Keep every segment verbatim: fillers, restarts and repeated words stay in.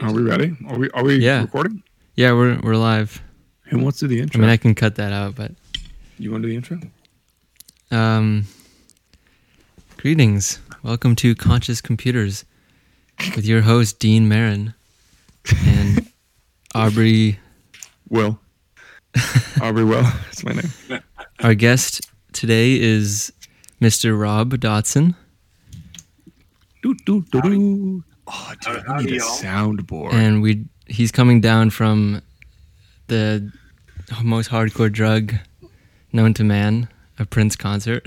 Are we ready? Are we are we yeah. recording? Yeah, we're we're live. Who wants to do the intro? I mean, I can cut that out, but you want to do the intro? Um, greetings. Welcome to Conscious Computers with your host Dean Marin and Aubrey Will. Aubrey Will, that's my name. Our guest today is Mister Rob Dodson. Do do do do. Oh, dude, I need a soundboard. And we he's coming down from the most hardcore drug known to man, a Prince concert.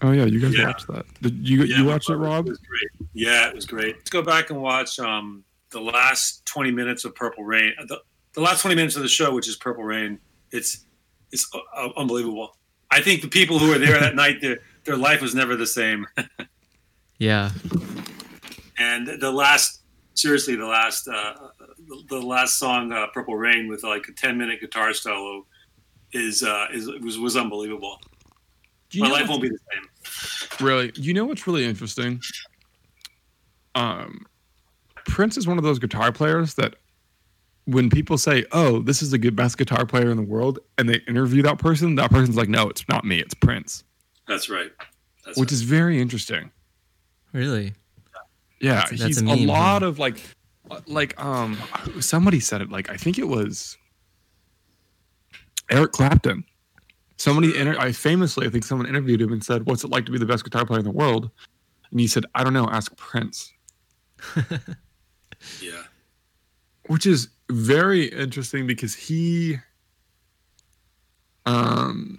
Oh, yeah, you guys yeah. watched that. Did you yeah, you watched it, Rob? It was great. Yeah, it was great. Let's go back and watch um, the last twenty minutes of Purple Rain. The, the last twenty minutes of the show, which is Purple Rain, it's it's uh, unbelievable. I think the people who were there that night, their, their life was never the same. Yeah. And the last, seriously, the last, uh, the last song, uh, "Purple Rain," with like a ten-minute guitar solo, is uh, is was, was unbelievable. My life won't be the same. Really, you know what's really interesting? Um, Prince is one of those guitar players that, when people say, "Oh, this is the best guitar player in the world," and they interview that person, that person's like, "No, it's not me. It's Prince." That's right. That's which right. is very interesting. Really. Yeah, that's, that's he's a, meme, a lot huh? of like, like um, somebody said it. Like I think it was Eric Clapton. Somebody, inter- I famously, I think someone interviewed him and said, "What's it like to be the best guitar player in the world?" And he said, "I don't know. Ask Prince." Yeah, which is very interesting because he, um.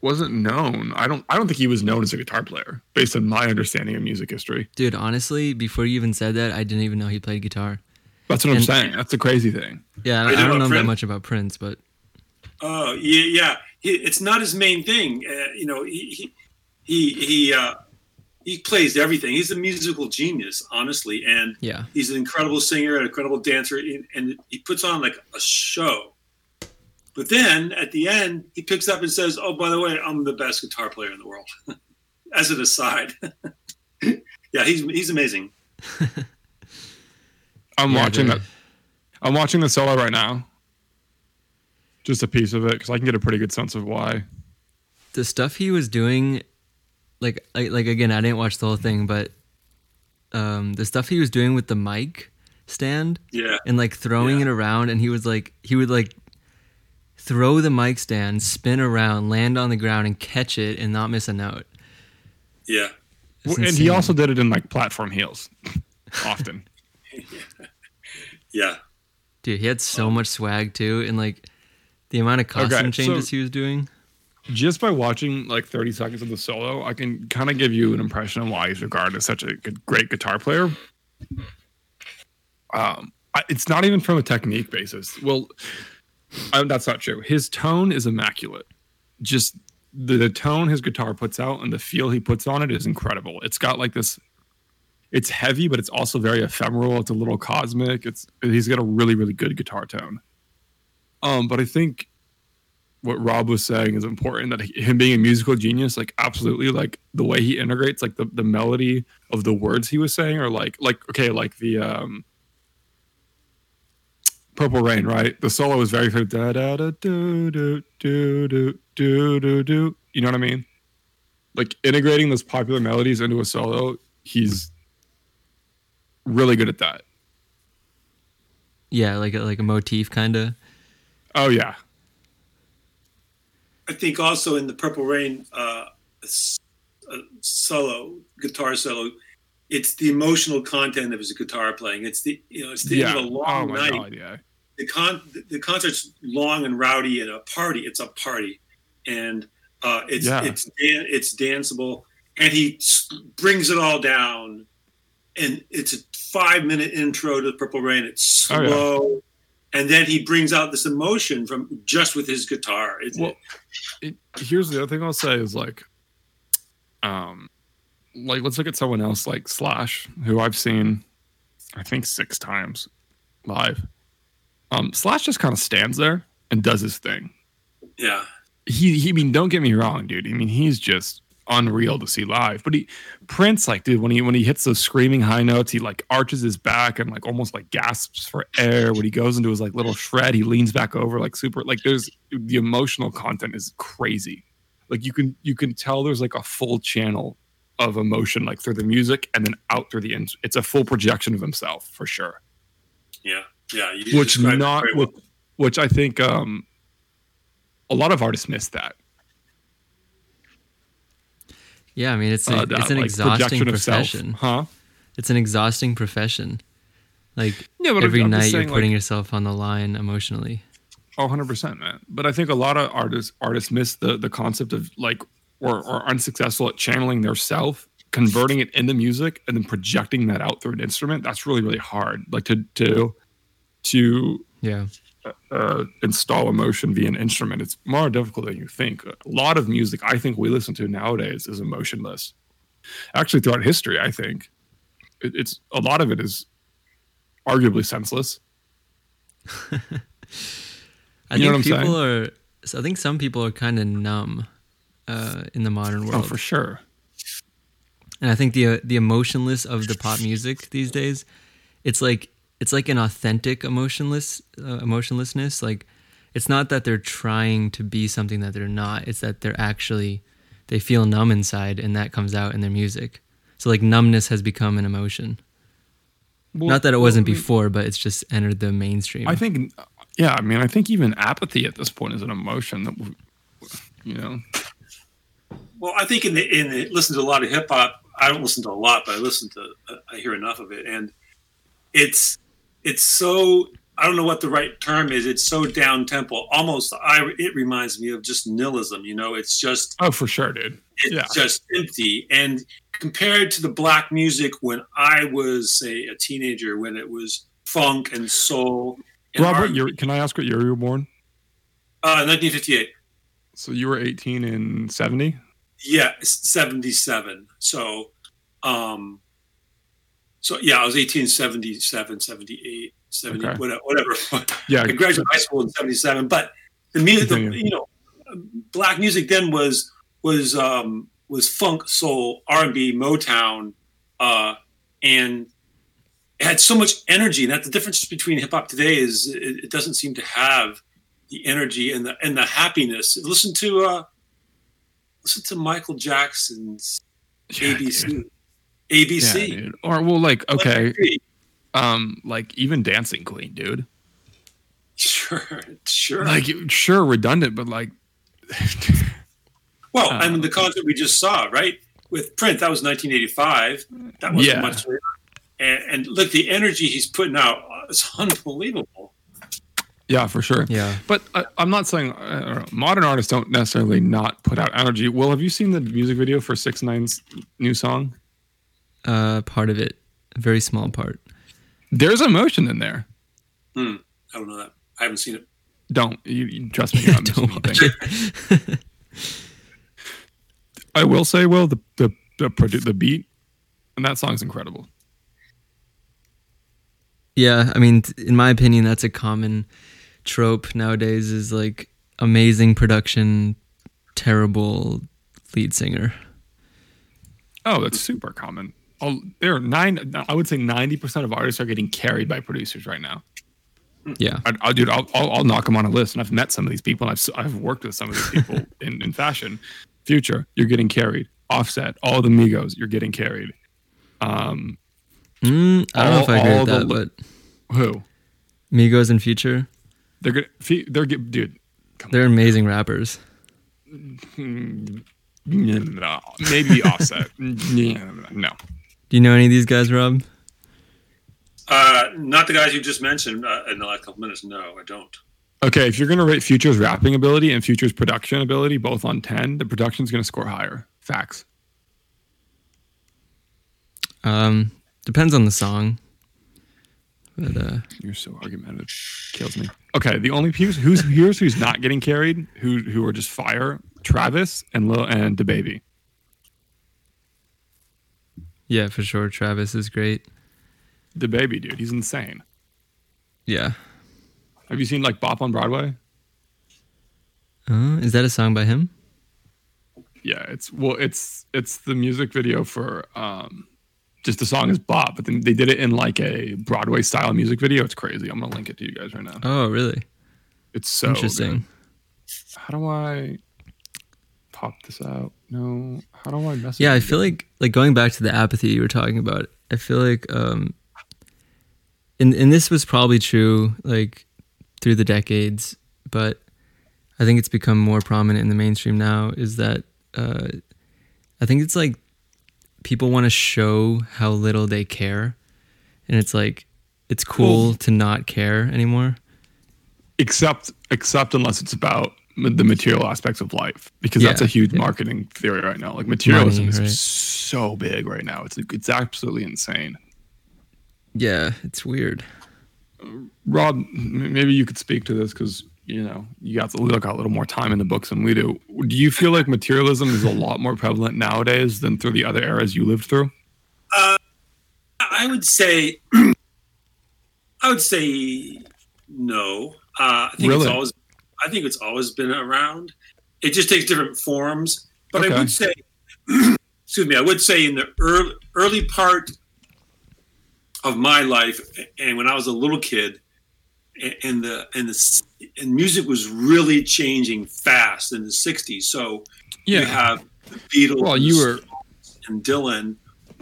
wasn't known. I don't I don't think he was known as a guitar player based on my understanding of music history. Dude, honestly, before you even said that, I didn't even know he played guitar. That's what and, I'm saying. That's the crazy thing. Yeah, I, I don't know Prince. that much about Prince, but oh, uh, yeah, yeah. He, it's not his main thing. Uh, you know, he he he he, uh, he plays everything. He's a musical genius, honestly, and yeah. he's an incredible singer, an incredible dancer, and he puts on like a show. But then, at the end, he picks up and says, "Oh, by the way, I'm the best guitar player in the world." As an aside. Yeah, he's he's amazing. I'm yeah, watching dude. that. I'm watching the solo right now. Just a piece of it, because I can get a pretty good sense of why. The stuff he was doing, like, like, like again, I didn't watch the whole thing, but um, the stuff he was doing with the mic stand, yeah, and like throwing yeah. it around, and he was like, he would like. throw the mic stand, spin around, land on the ground, and catch it and not miss a note. Yeah. Well, and he also did it in like platform heels often. Yeah. Dude, he had so um, much swag too. And like the amount of costume okay, changes so he was doing. Just by watching like thirty seconds of the solo, I can kind of give you an impression of why he's regarded as such a good, great guitar player. Um, It's not even from a technique basis. Well, Um, that's not true. His tone is immaculate. Just the, the tone his guitar puts out and the feel he puts on it is incredible. It's got like this. It's heavy, but it's also very ephemeral. It's a little cosmic. It's he's got a really, really good guitar tone. Um, but I think what Rob was saying is important. That him being a musical genius, like absolutely, like the way he integrates, like the, the melody of the words he was saying, or like like okay, like the. Um, Purple Rain, right? The solo is very sort of da da da do do do do do do do. You know what I mean? Like integrating those popular melodies into a solo, he's really good at that. Yeah, like a, like a motif kind of. Oh yeah. I think also in the Purple Rain uh, solo, guitar solo. It's the emotional content of his guitar playing. It's the you know it's the yeah. end of a long oh night. God, yeah. The con the concert's long and rowdy and a party. It's a party, and uh, it's yeah. it's dan- it's danceable. And he brings it all down, and it's a five minute intro to Purple Rain. It's slow, oh, yeah. and then he brings out this emotion from just with his guitar. It's, well, it, here's the other thing I'll say is like, um. Like, let's look at someone else like Slash, who I've seen, I think, six times live. Um, Slash just kind of stands there and does his thing. Yeah. He, he, I mean, don't get me wrong, dude. I mean, he's just unreal to see live. But he Prince, like, dude, when he when he hits those screaming high notes, he like arches his back and like almost like gasps for air. When he goes into his like little shred, he leans back over like super. Like, there's the emotional content is crazy. Like you can you can tell there's like a full channel of emotion like through the music and then out through the end. It's a full projection of himself for sure. Yeah, yeah. You which not well. which, which I think um, a lot of artists miss that. Yeah, I mean, it's an, uh, that, it's an like, exhausting profession. Huh? It's an exhausting profession. Like, yeah, every I'm night saying, you're putting like, yourself on the line emotionally. Oh, one hundred percent, man. But I think a lot of artists artists miss the, the concept of, like, or are unsuccessful at channeling their self, converting it into music, and then projecting that out through an instrument. That's really, really hard. Like, to to, to yeah. Uh, install emotion via an instrument. It's more difficult than you think. A lot of music I think we listen to nowadays is emotionless. Actually, throughout history, I think it, it's a lot of it is arguably senseless. I you know think what I'm people saying? are. I think some people are kind of numb uh, in the modern world. Oh, for sure. And I think the uh, the emotionless of the pop music these days, it's like. It's like an authentic emotionless uh, emotionlessness. Like, it's not that they're trying to be something that they're not. It's that they're actually, they feel numb inside, and that comes out in their music. So, like, numbness has become an emotion. Well, not that it wasn't well, I mean, before, but it's just entered the mainstream. I think, yeah, I mean, I think even apathy at this point is an emotion that, we, you know. Well, I think in the, in the, listen to a lot of hip hop. I don't listen to a lot, but I listen to, I hear enough of it. And it's, It's so, I don't know what the right term is. It's so down-tempo. Almost, I, it reminds me of just nihilism, you know? It's just... Oh, for sure, dude. It's yeah. just empty. And compared to the black music when I was, say, a teenager, when it was funk and soul... And Robert, you're, can I ask what year you were born? Uh, nineteen fifty-eight. So you were eighteen in seventy? Yeah, seventy-seven. So... um So, yeah, I was eighteen, seventy-seven, seventy-eight, seventy, okay. whatever. whatever. Yeah. I graduated high school in seventy-seven. But the music, the, you know, black music then was was um, was funk, soul, R and B, Motown, uh, and it had so much energy. And that's the difference between hip-hop today is it, it doesn't seem to have the energy and the and the happiness. Listen to, uh, listen to Michael Jackson's A B C. Yeah, A B C, yeah, or well, like okay, um, like even Dancing Queen, dude. Sure, sure. Like sure, redundant, but like. Well, uh, I mean, the concert we just saw, right, with Prince, that was nineteen eighty-five. That wasn't yeah. much later. And, and look, the energy he's putting out is unbelievable. Yeah, for sure. Yeah, but I, I'm not saying I don't know, modern artists don't necessarily not put out energy. Will, have you seen the music video for six nine's new song? Uh, part of it, a very small part. There's emotion in there. Hmm. I don't know that. I haven't seen it. Don't you, you trust me? You're not don't watch it. I will say, well, the the the the beat and that song's incredible. Yeah, I mean, in my opinion, that's a common trope nowadays: is like amazing production, terrible lead singer. Oh, that's super common. Oh, there are nine. I would say ninety percent of artists are getting carried by producers right now. Yeah, I, I, dude, I'll, I'll I'll knock them on a list, and I've met some of these people, and I've I've worked with some of these people in, in fashion. Future, you're getting carried. Offset, all the Migos, you're getting carried. Um, mm, I don't all, know if I agree with that, li- but who? Migos and Future. They're good. They're good, dude. They're on. Amazing rappers. No, maybe Offset. Yeah, no. Do you know any of these guys, Rob? Uh, not the guys you just mentioned uh, in the last couple minutes. No, I don't. Okay, if you're going to rate Future's rapping ability and Future's production ability both on ten, the production's going to score higher. Facts. Um, depends on the song. But, uh, you're so argumentative. Kills me. Okay, the only who's who's here's who's not getting carried, who who are just fire. Travis and Lil and DaBaby. Yeah, for sure. Travis is great. DaBaby, dude, he's insane. Yeah. Have you seen like Bop on Broadway? Uh, is that a song by him? yeah, it's well, it's it's the music video for um, just the song is Bop, but then they did it in like a Broadway style music video. It's crazy. I'm gonna link it to you guys right now. Oh, really? It's so interesting. Good. How do I pop this out? No, how do I mess? Yeah, I feel like like going back to the apathy you were talking about. I feel like um, and and this was probably true like through the decades, but I think it's become more prominent in the mainstream now is that uh, I think it's like people want to show how little they care, and it's like it's cool well, to not care anymore. Except except unless it's about the material aspects of life, because yeah, that's a huge yeah. marketing theory right now. Like materialism Money, right? is so big right now. It's it's absolutely insane. Yeah, it's weird. Uh, Rob, maybe you could speak to this because, you know, you got to got a little more time in the books than we do. Do you feel like materialism is a lot more prevalent nowadays than through the other eras you lived through? Uh, I would say, I would say no. Uh, I think really? it's always, I think it's always been around. It just takes different forms. But okay. I would say, excuse me, I would say in the early, early part of my life, and when I was a little kid, and the and the and music was really changing fast in the sixties. So yeah. you have the Beatles well, you were... and Dylan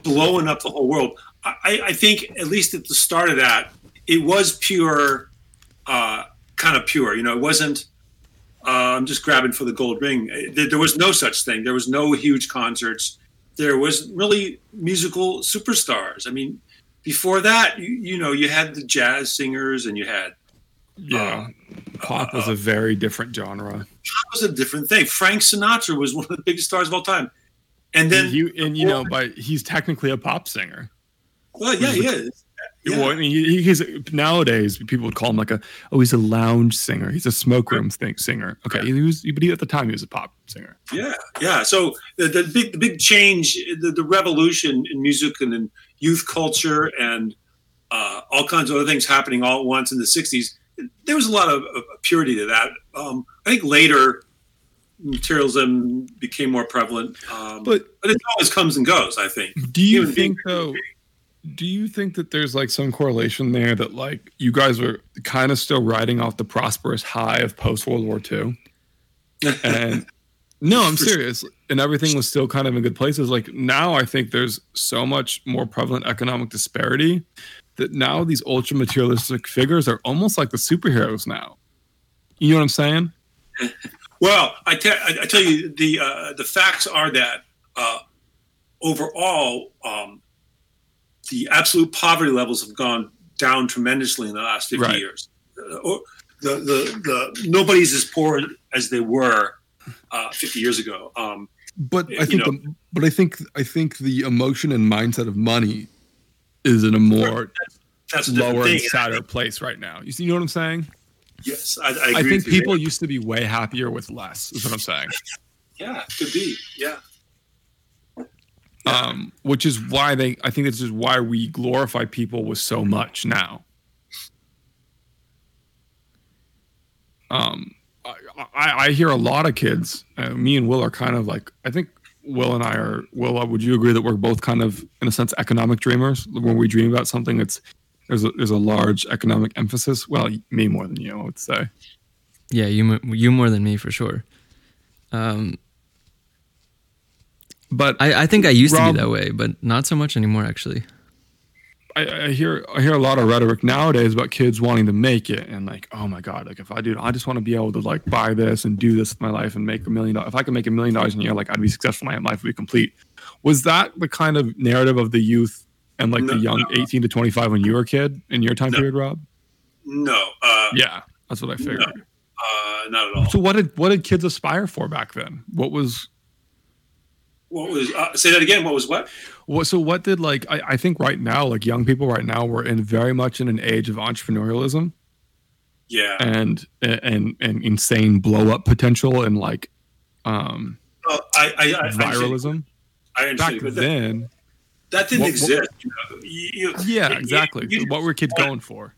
blowing up the whole world. I, I think at least at the start of that, it was pure. Uh, kind of pure, you know, it wasn't, uh, I'm just grabbing for the gold ring. There, there was no such thing. There was no huge concerts. There was really musical superstars. I mean, before that, you, you know, you had the jazz singers and you had... Yeah, uh, pop was uh, a very different genre. Pop was a different thing. Frank Sinatra was one of the biggest stars of all time. And then... And, you, and, you know, but he's technically a pop singer. Well, yeah, he is. Yeah. Well, I mean, he, he's nowadays people would call him like a oh, he's a lounge singer. He's a smoke room thing, singer. Okay, yeah. he was, but he, at the time he was a pop singer. Yeah, yeah. So the, the big, the big change, the, the revolution in music and in youth culture and uh, all kinds of other things happening all at once in the sixties. There was a lot of, of purity to that. Um, I think later materialism became more prevalent, um, but, but it always comes and goes. I think. Do you Even think being, though? Do you think that there's like some correlation there that like you guys were kind of still riding off the prosperous high of post World War Two? And no, I'm serious. And everything was still kind of in good places. Like now I think there's so much more prevalent economic disparity that now these ultra materialistic figures are almost like the superheroes now. You know what I'm saying? Well, I, te- I, I tell you the, uh, the facts are that uh, overall, um, the absolute poverty levels have gone down tremendously in the last fifty right. years. The, the, the, the, nobody's as poor as they were uh, fifty years ago. Um, but I think, the, but I think, I think the emotion and mindset of money is in a more that's, that's a lower and sadder think, place right now. You see, you know what I'm saying? Yes, I, I, agree I think with people you. used to be way happier with less. Is what I'm saying. Yeah, could be. Yeah. Yeah. Um, which is why they, I think this is why we glorify people with so much now. Um, I, I, I hear a lot of kids, uh, me and Will are kind of like, I think Will and I are, Will, would you agree that we're both kind of, in a sense, economic dreamers? When we dream about something, it's, there's a, there's a large economic emphasis. Well, me more than you, I would say. Yeah. You, you more than me for sure. Um, But I, I think I used Rob, to be that way, but not so much anymore, actually. I, I hear I hear a lot of rhetoric nowadays about kids wanting to make it and like, oh my God, like if I do, I just want to be able to like buy this and do this with my life and make a million dollars. If I could make a million dollars in a year, like I'd be successful, my life would be complete. Was that the kind of narrative of the youth and like no, the young no. eighteen to twenty-five when you were a kid in your time no. period, Rob? No. Uh, yeah, that's what I figured. No, uh, not at all. So what did what did kids aspire for back then? What was... What was uh, say that again? What was what? Well, so what did like I, I think right now, like young people right now, we're in very much in an age of entrepreneurialism, yeah, and and and insane blow up potential and like, um, well, I, I, I viralism. I understand. Back but then, that, that didn't what, exist. What, you know? you, yeah, it, exactly. You, you what were kids wanted, going for?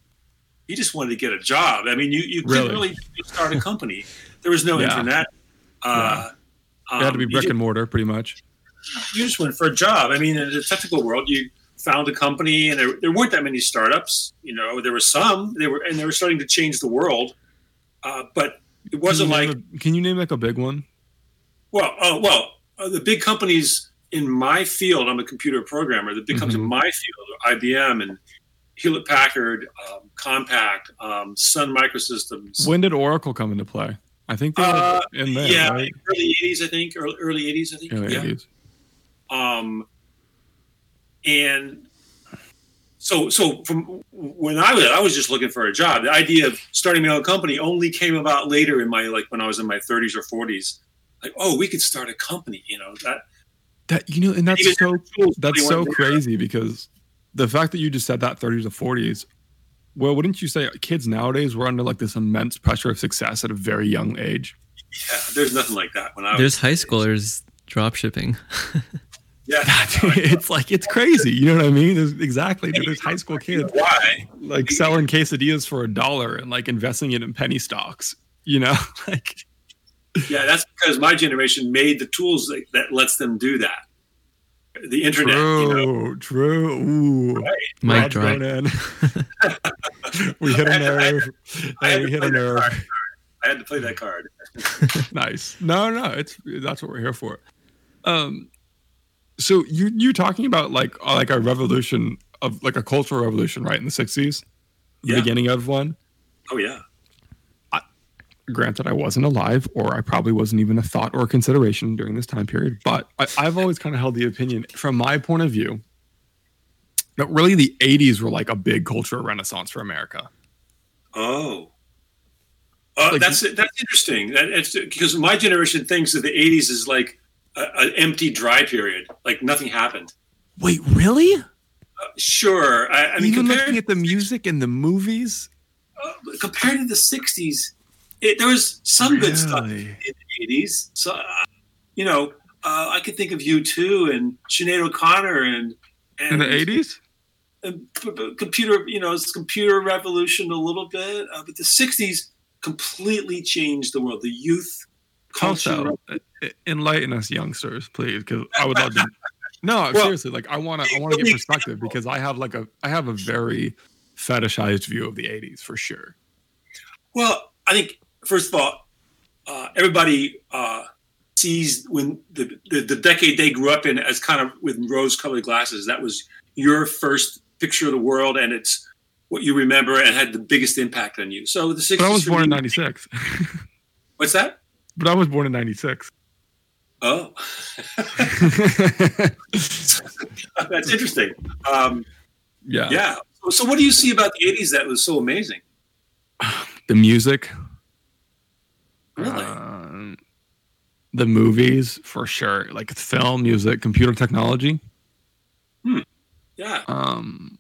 You just wanted to get a job. I mean, you you couldn't really, really start a company. There was no yeah. internet. Uh, yeah. Um, it had to be brick just, and mortar, pretty much. You just went for a job. I mean, in the technical world, you found a company, and there, there weren't that many startups. You know, there were some. They were, and they were starting to change the world. Uh, but it wasn't like. A, can you name like a big one? Well, uh, well, uh, the big companies in my field. I'm a computer programmer. The big mm-hmm. companies in my field are I B M and Hewlett Packard, um, Compact, um, Sun Microsystems. When did Oracle come into play? I think they were uh, in there. Yeah, right? early eighties, I think. Early, early eighties, I think. Early yeah. eighties. Um, and so, so from when I was, I was just looking for a job. The idea of starting my own company only came about later in my, like when I was in my thirties or forties. Like, oh, we could start a company, you know that. That you know, and that's and so that's so crazy because the fact that you just said that thirties or forties. Well, wouldn't you say kids nowadays were under like this immense pressure of success at a very young age? Yeah, there's nothing like that when I was. There's high schoolers drop shipping. Yeah, it's like it's crazy. You know what I mean? There's, exactly. Dude, there's high school kids why like selling quesadillas for a dollar and like investing it in penny stocks. You know, like yeah, that's because my generation made the tools that, that lets them do that. The internet, true, you know. True. Ooh. Right. Mic drop. We hit a nerve. Hey, we hit a nerve. I had to play that card. Nice. No, no, it's that's what we're here for. Um, so you you're talking about like like a revolution of like a cultural revolution, right? In the sixties, the yeah. beginning of one. Oh yeah. I, granted, I wasn't alive, or I probably wasn't even a thought or consideration during this time period. But I, I've always kind of held the opinion, from my point of view, that really the eighties were like a big cultural renaissance for America. Oh. Uh, like, that's that's interesting. That, it's because my generation thinks that the eighties is like an empty, dry period. Like nothing happened. Wait, really? Uh, sure. I, I mean, even looking at the music and the movies, uh, compared to the sixties, it, there was some really? good stuff in the eighties. So, uh, you know, uh, I could think of U two and Sinead O'Connor and, and in the eighties. And p- p- computer, you know, it's computer revolution a little bit, uh, but the sixties. Completely changed the world. The youth culture. Enlighten us, youngsters, please, because I would love to. No, well, seriously, like I want to. I want to get perspective because I have like a. I have a very fetishized view of the eighties for sure. Well, I think first of all, uh, everybody uh, sees when the, the the decade they grew up in as kind of with rose-colored glasses. That was your first picture of the world, and it's. What you remember and had the biggest impact on you. So the sixties. But I was born in ninety-six. What's that? But I was born in ninety-six. Oh, that's interesting. Um, yeah, yeah. So, so, what do you see about the eighties that was so amazing? The music, really, um, the movies for sure. Like film, music, computer technology. Hmm. Yeah. Um.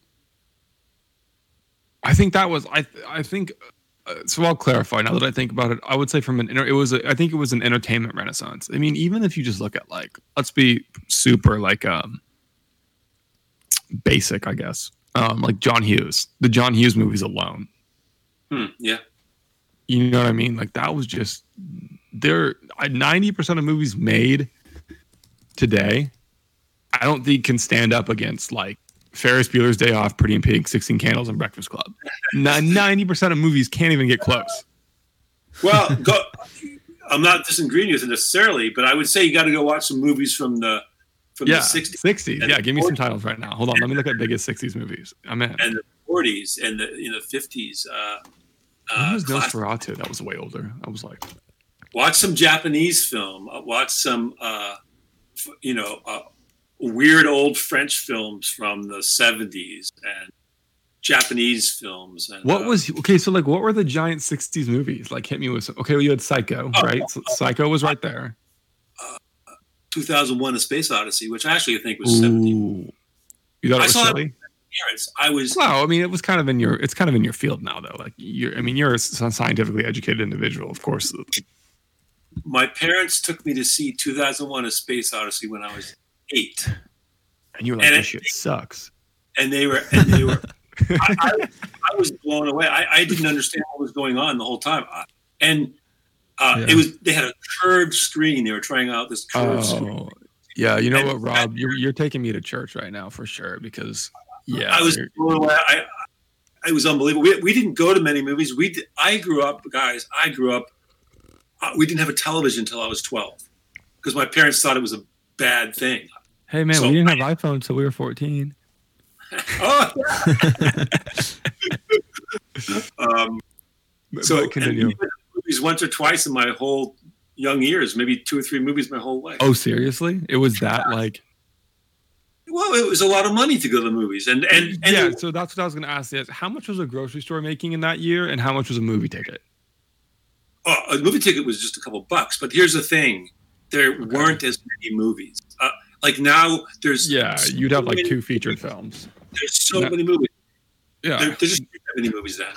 I think that was I. I think uh, so. I'll clarify now that I think about it. I would say from an it was. A, I think it was an entertainment renaissance. I mean, even if you just look at like, let's be super like um, basic, I guess. Um, like John Hughes, the John Hughes movies alone. Hmm, yeah, you know what I mean. Like that was just there. Ninety percent of movies made today, I don't think can stand up against like. Ferris Bueller's Day Off, Pretty in Pink, sixteen Candles, and Breakfast Club. ninety percent of movies can't even get close. Well, go, I'm not disagreeing with it necessarily, but I would say you got to go watch some movies from the from yeah, the sixties. sixties, yeah. Give me forties. Some titles right now. Hold on, let me look at biggest sixties movies. I'm in. And the forties and the you know fifties. Uh, uh, was Nosferatu? That was way older. I was like, watch some Japanese film. Uh, watch some, uh, you know. Uh, weird old French films from the seventies and Japanese films. And, what uh, was okay? So like, what were the giant sixties movies? Like, hit me with some, okay. Well, you had Psycho, uh, right? Uh, Psycho was right there. Uh, two thousand one A Space Odyssey, which I actually think was seventy. You thought it I was silly? I was. Wow, well, I mean, it was kind of in your. It's kind of in your field now, though. Like, you're. I mean, you're a scientifically educated individual, of course. My parents took me to see two thousand one A Space Odyssey when I was. Eight, and you were like, and "This it, shit sucks." And they were, and they were. I, I, I was blown away. I, I didn't understand what was going on the whole time. I, and Uh, yeah. It was they had a curved screen. They were trying out this curved oh, screen. Yeah, you know and, what, Rob, you're you're taking me to church right now for sure because yeah, I was I, I was unbelievable. We we didn't go to many movies. We I grew up, guys. I grew up. We didn't have a television until I was twelve because my parents thought it was a bad thing. Hey man, so, we didn't have iPhones until we were fourteen. Oh. Yeah. um, so continue. Movies once or twice in my whole young years, maybe two or three movies my whole life. Oh, seriously? It was that yeah. like? Well, it was a lot of money to go to the movies, and and, and yeah. It, so that's what I was going to ask. Is how much was a grocery store making in that year, and how much was a movie ticket? Oh, a movie ticket was just a couple bucks. But here's the thing: there okay. weren't as many movies. Uh, like now, there's yeah, so you'd have like two featured films. There's so yeah. many movies. Yeah, there, there's just that many movies now.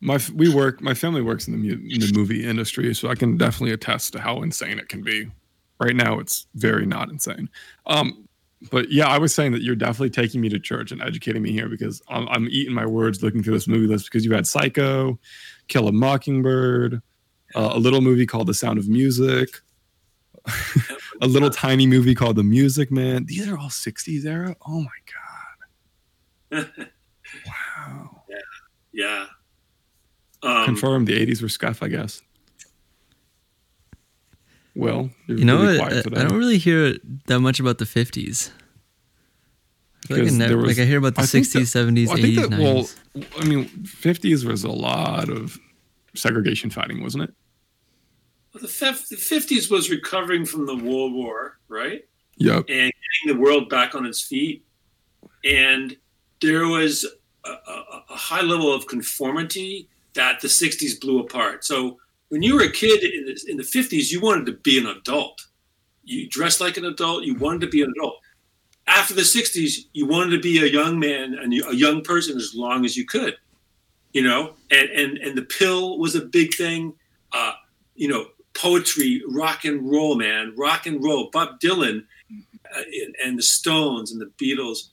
My we work. My family works in the, in the movie industry, so I can definitely attest to how insane it can be. Right now, it's very not insane. Um, but yeah, I was saying that you're definitely taking me to church and educating me here because I'm, I'm eating my words looking through this movie list because you had Psycho, Kill a Mockingbird, uh, a little movie called The Sound of Music, a little tiny movie called The Music Man. These are all sixties era. Oh my god! Wow. Yeah. Yeah. Um, Confirmed the eighties were scuff, I guess. Well, you're you know, really quiet I, today. I don't really hear that much about the fifties. I like, I never, was, like I hear about the sixties, that, seventies, well, eighties, that, nineties. Well, I mean, fifties was a lot of segregation fighting, wasn't it? Well, the fifties was recovering from the World War, right? Yep. And getting the world back on its feet. And there was a, a, a high level of conformity that the sixties blew apart. So when you were a kid in the, in the fifties, you wanted to be an adult. You dressed like an adult. You wanted to be an adult. After the sixties, you wanted to be a young man and a young person as long as you could, you know, and, and, and the pill was a big thing. Uh, you know, poetry, rock and roll, man, rock and roll, Bob Dylan uh, and the Stones and the Beatles.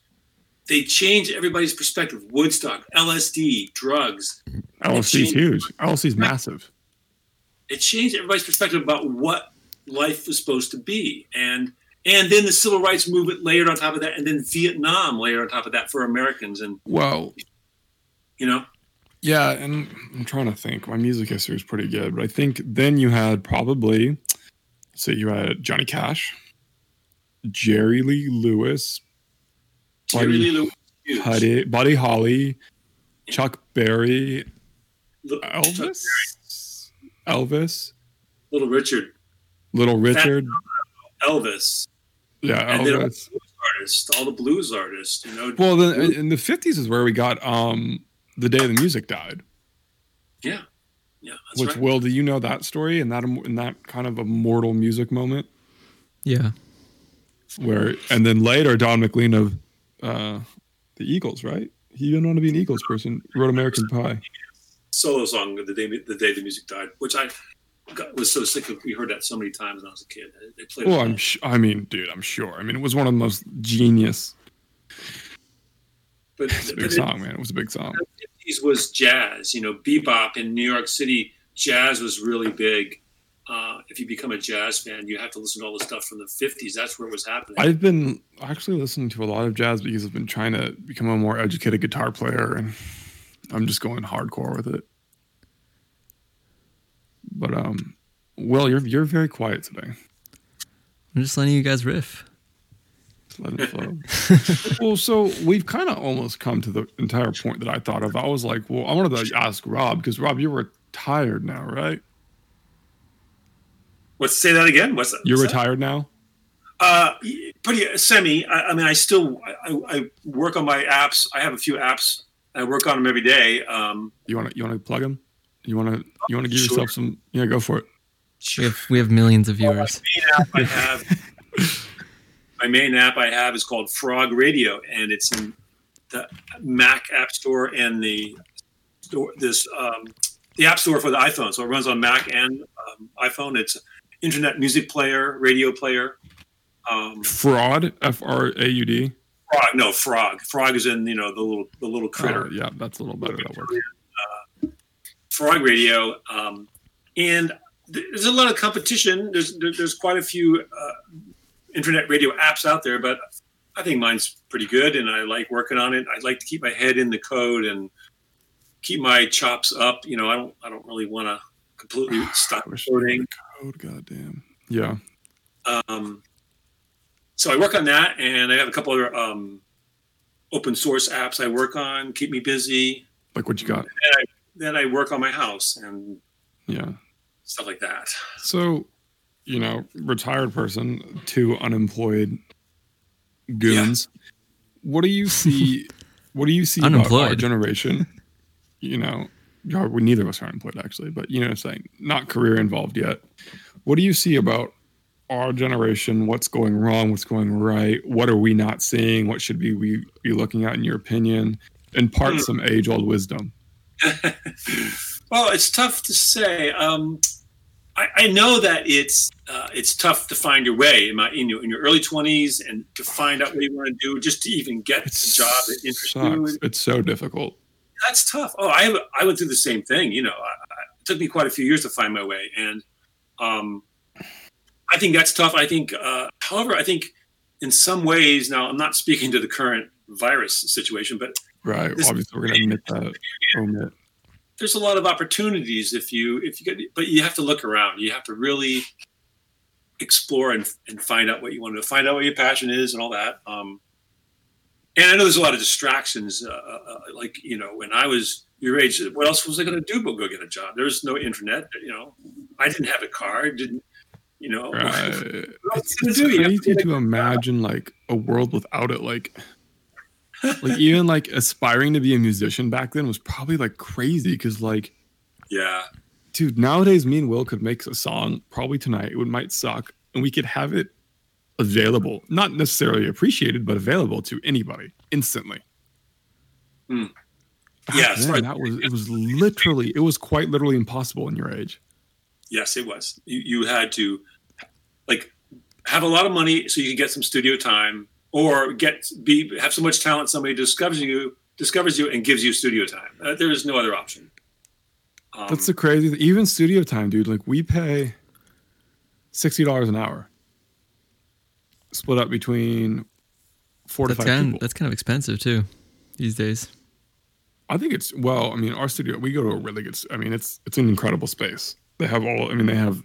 They changed everybody's perspective. Woodstock, L S D, drugs. L S D's huge. L S D's massive. It changed everybody's perspective about what life was supposed to be. And and then the civil rights movement layered on top of that, and then Vietnam layered on top of that for Americans. And whoa. You know? Yeah, and I'm trying to think. My music history is pretty good, but I think then you had probably, so you had Johnny Cash, Jerry Lee Lewis, Buddy, Jerry Lee Lewis, Buddy, Buddy Holly, yeah. Chuck Berry, L- Elvis, Chuck Berry. Elvis, Little Richard, Little Richard, Fat Elvis, yeah, and Elvis. Then all the blues artists, all the blues artists, you know. Well, then in the fifties is where we got um, The Day the Music Died. Yeah, yeah. That's Which right. Will, do you know that story and that and that kind of immortal music moment? Yeah. Where and then later Don McLean of Uh, the Eagles, right? He didn't want to be an Eagles person. He wrote American Pie. Solo song, the day the day the music died, which I got, was so sick of. We heard that so many times when I was a kid. They played well, I'm sh- I mean, dude, I'm sure. I mean, it was one of the most genius. But it's a big but song, it, man. It was a big song. The fifties was jazz. You know, bebop in New York City. Jazz was really big. Uh, if you become a jazz fan, you have to listen to all the stuff from the fifties. That's where it was happening. I've been actually listening to a lot of jazz because I've been trying to become a more educated guitar player, and I'm just going hardcore with it. But um, Will, you're you're very quiet today. I'm just letting you guys riff. Just let it flow. Well, so we've kind of almost come to the entire point that I thought of. I was like, well, I wanted to ask Rob because Rob, you're retired now, right? Let's say that again. What's that? You're What's retired that? now? Uh, pretty semi. I, I mean, I still I, I work on my apps. I have a few apps. I work on them every day. Um, you want to you want to plug them? You want to you want to give sure. yourself some? Yeah, go for it. We have, we have millions of viewers. Well, my, main app I have, my main app I have is called Frog Radio, and it's in the Mac App Store and the store this um, the App Store for the iPhone. So it runs on Mac and um, iPhone. It's internet music player, radio player. Um, Fraud, F R A U D. Frog, no frog. Frog is in you know the little the little critter. Oh, yeah, that's a little better. That works. Uh, Frog Radio, um, and there's a lot of competition. There's there's quite a few uh, internet radio apps out there, but I think mine's pretty good, and I like working on it. I like to keep my head in the code and keep my chops up. You know, I don't I don't really want to completely stop recording. Code, goddamn. Yeah. Um. So I work on that, and I have a couple other um, open source apps I work on, keep me busy. Like what you got? And I, then I work on my house and yeah, stuff like that. So, you know, retired person to unemployed goons. Yeah. What do you see? What do you see unemployed about our generation? You know, we neither of us are employed actually, but you know what I'm saying? Not career involved yet. What do you see about our generation? What's going wrong? What's going right? What are we not seeing? What should we, we be looking at, in your opinion? Impart some age-old wisdom. Well, it's tough to say. Um, I, I know that it's uh, it's tough to find your way in my in your, in your early twenties and to find out what you want to do, just to even get it's the job that interests you. It's so difficult. That's tough. Oh, I I went through the same thing. You know, I, it took me quite a few years to find my way, and um. I think that's tough. I think, uh, however, I think in some ways, now I'm not speaking to the current virus situation, but right, obviously we're going to admit that. Omit. There's a lot of opportunities if you if you get, but you have to look around. You have to really explore and, and find out what you want to find out what your passion is and all that. Um, and I know there's a lot of distractions. Uh, uh, like you know, when I was your age, what else was I going to do but go get a job? There's no internet. You know, I didn't have a car. Didn't. You know, right. it's, it's do? crazy you to, to imagine like a world without it. Like, like even like aspiring to be a musician back then was probably like crazy because like, yeah, dude. Nowadays, me and Will could make a song probably tonight. It would might suck, and we could have it available, not necessarily appreciated, but available to anybody instantly. Mm. Yeah, then, that was it. Was literally it was quite literally impossible in your age. Yes, it was. You, you had to, like, have a lot of money so you could get some studio time, or get be have so much talent somebody discovers you discovers you and gives you studio time. Uh, there is no other option. Um, That's the crazy. Even studio time, dude. Like, we pay sixty dollars an hour, split up between four to five kind, people. That's kind of expensive too these days. I think it's well. I mean, our studio. We go to a really good. I mean, it's it's an incredible space. They have all, I mean, they have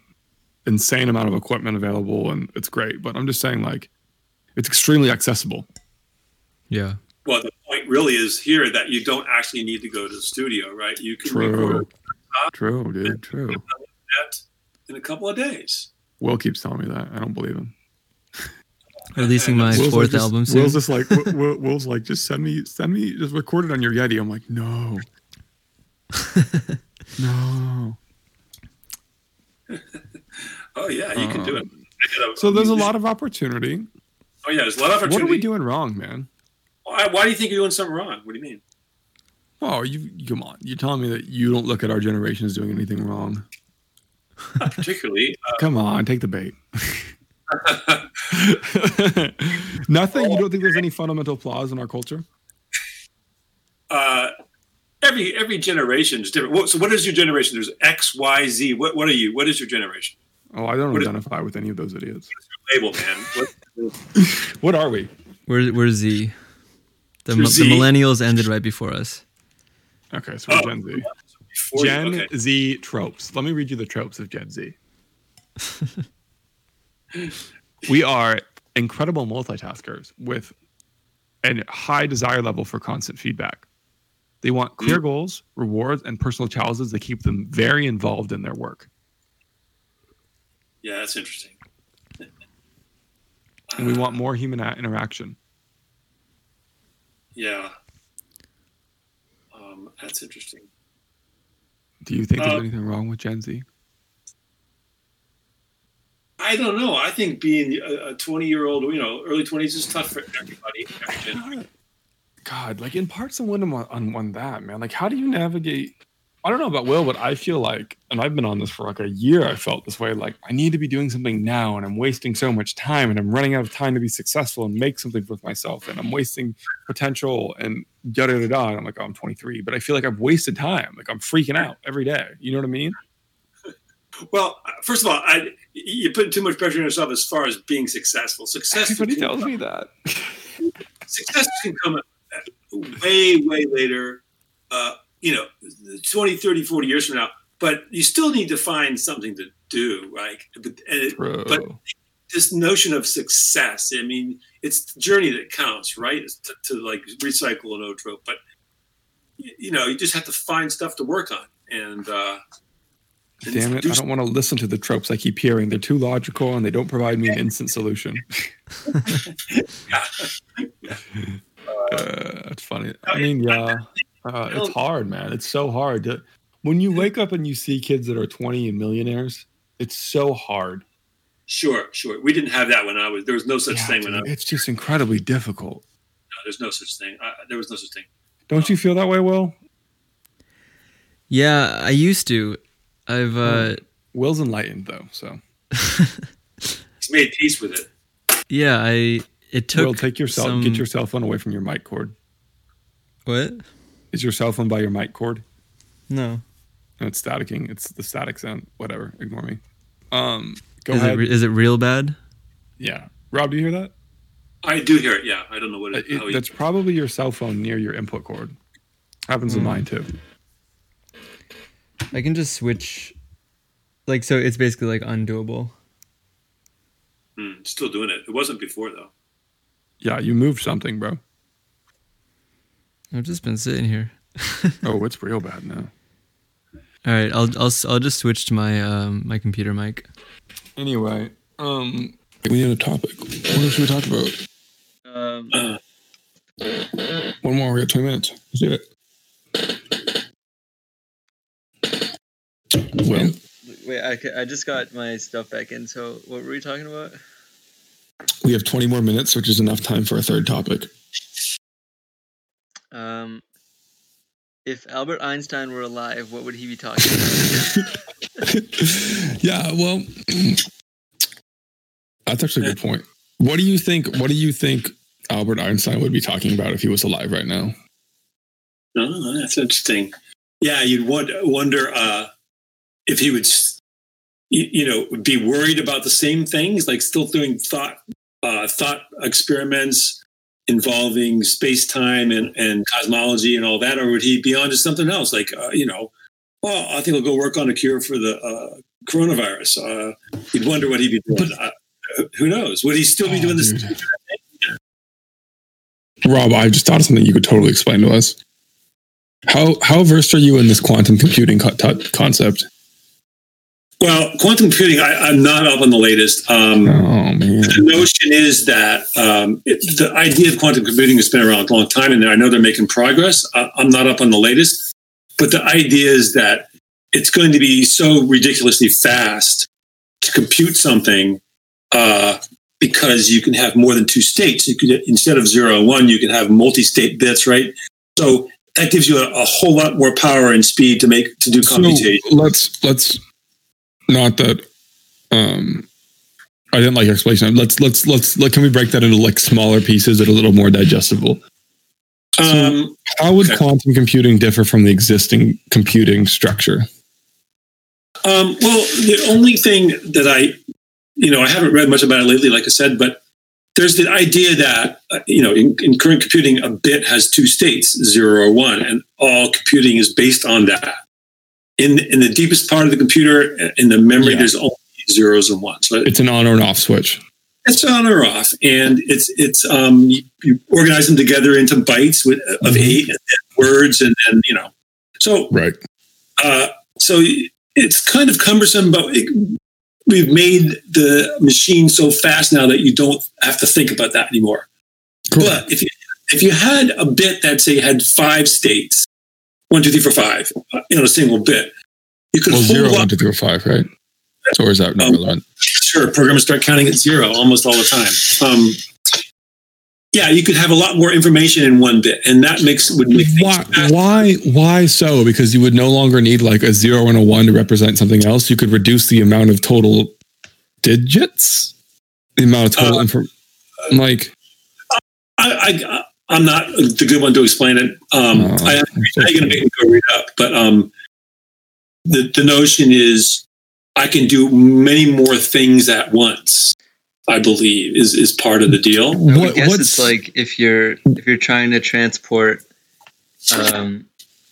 insane amount of equipment available and it's great, but I'm just saying like, it's extremely accessible. Yeah. Well, the point really is here that you don't actually need to go to the studio, right? You can True. record. True, dude, true. In a couple of days. Will keeps telling me that. I don't believe him. Releasing my Will's fourth like just, album soon. Will's just like, Will, Will's like, just send me, send me, just record it on your Yeti. I'm like, no. No. Oh yeah, you can um, do it. So there's a lot of opportunity. Oh yeah, there's a lot of opportunity. What are we doing wrong, man? Why, why do you think you're doing something wrong? What do you mean? Oh, you come on. You're telling me that you don't look at our generation as doing anything wrong? Not particularly. Uh, come on, take the bait. Nothing? You don't think there's any fundamental flaws in our culture? Uh. Every every generation is different. So what is your generation? There's X, Y, Z. What what are you? What is your generation? Oh, I don't what identify is, with any of those idiots. What is your label, man? What, what are we? We're, we're Z. The, m- Z. The millennials ended right before us. Okay, so we're oh, Gen Z. Gen okay. Z tropes. Let me read you the tropes of Gen Z. We are incredible multitaskers with a high desire level for constant feedback. They want clear goals, rewards, and personal challenges that keep them very involved in their work. Yeah, that's interesting. And we want more human interaction. Yeah. Um, that's interesting. Do you think uh, there's anything wrong with Gen Z? I don't know. I think being a twenty-year-old, you know, early twenties is tough for everybody. Every generation. God, like, impart some wisdom on, on, on that, man. Like, how do you navigate? I don't know about Will, but I feel like, and I've been on this for like a year, I felt this way. Like, I need to be doing something now, and I'm wasting so much time, and I'm running out of time to be successful and make something with myself, and I'm wasting potential, and da da da da. And I'm like, oh, I'm twenty-three, but I feel like I've wasted time. Like, I'm freaking out every day. You know what I mean? Well, first of all, I, you put too much pressure on yourself as far as being successful. Success. Everybody tells come, me that. Success can come way, way later, uh, you know, twenty, thirty, forty years from now. But you still need to find something to do, right? But, and, but this notion of success, I mean, it's the journey that counts, right? It's to, to like recycle an old trope. But, you know, you just have to find stuff to work on. And, uh, and damn it, do I don't want to listen to the tropes I keep hearing. They're too logical and they don't provide me an instant solution. yeah. yeah. Uh, uh, that's funny. I mean, yeah, uh, it's hard, man. It's so hard to. When you wake up and you see kids that are twenty and millionaires, it's so hard. Sure, sure. We didn't have that when I was. There was no such yeah, thing dude, when I was. It's just incredibly difficult. No, there's no such thing. Uh, there was no such thing. Don't um, you feel that way, Will? Yeah, I used to. I've. Uh, Will's enlightened though, so he's made peace with it. Yeah, I. It took. Will, take yourself. Some... Get your cell phone away from your mic cord. What? Is your cell phone by your mic cord? No. No, it's staticking. It's the static sound. Whatever. Ignore me. Um, go is ahead. It, is it real bad? Yeah. Rob, do you hear that? I do hear it. Yeah. I don't know what it is. It, that's you... probably your cell phone near your input cord. Happens mm. with mine too. I can just switch. Like, so it's basically like undoable. Mm, still doing it. It wasn't before though. Yeah. You moved something, bro. I've just been sitting here. Oh, it's real bad now. All right, I'll I'll I'll just switch to my um my computer mic. Anyway, um, we need a topic. What should we talk about? Um, uh, one more. We got twenty minutes. Let's do it. Well, wait, I, I just got my stuff back in. So, what were we talking about? We have twenty more minutes, which is enough time for a third topic. Um. If Albert Einstein were alive, what would he be talking about? Yeah, well, that's actually a good point. What do you think? What do you think Albert Einstein would be talking about if he was alive right now? Oh, that's interesting. Yeah, you'd wonder uh, if he would, you know, be worried about the same things, like still doing thought uh, thought experiments involving space-time and, and cosmology and all that, or would he be on to something else? Like, uh, you know, well, I think I'll go work on a cure for the uh, coronavirus. Uh, you'd wonder what he'd be doing. But, uh, who knows? Would he still be oh, doing this? Dude. Rob, I just thought of something you could totally explain to us. How how versed are you in this quantum computing co- t- concept? Well, quantum computing, I, I'm not up on the latest. Um, oh, man. The notion is that um, it, the idea of quantum computing has been around a long time, and I know they're making progress. I, I'm not up on the latest. But the idea is that it's going to be so ridiculously fast to compute something uh, because you can have more than two states. You could, instead of zero and one, you can have multi-state bits, right? So that gives you a, a whole lot more power and speed to make to do computation. So let's... let's... Not that um, I didn't like explanation. Let's let's let's let, can we break that into like smaller pieces that are a little more digestible? Um, so how would okay. quantum computing differ from the existing computing structure? Um, well, the only thing that I, you know, I haven't read much about it lately, like I said, but there's the idea that uh, you know, in, in current computing, a bit has two states, zero or one, and all computing is based on that. In in the deepest part of the computer, in the memory, yeah. there's only zeros and ones. Right? It's an on or an off switch. It's on or off, and it's it's um you, you organize them together into bytes with, mm-hmm. of eight and words, and then you know, so right. Uh, so it's kind of cumbersome, but it, we've made the machine so fast now that you don't have to think about that anymore. Cool. But if you if you had a bit that say had five states. One, two, three, four, five. In a single bit, you could well, hold zero, up. one, two, three, four, five, right? So, or is that number um, one? Sure, programmers start counting at zero almost all the time. Um, yeah, you could have a lot more information in one bit, and that makes would make why, things faster. Why? Why so? Because you would no longer need like a zero and a one to represent something else. You could reduce the amount of total digits, the amount of total uh, information. Like, I. I, I I'm not the good one to explain it. Um, no, I, I'm going to make me go read up, but um, the the notion is I can do many more things at once, I believe, is, is part of the deal. What, I guess what's... it's like if you're if you're trying to transport, um,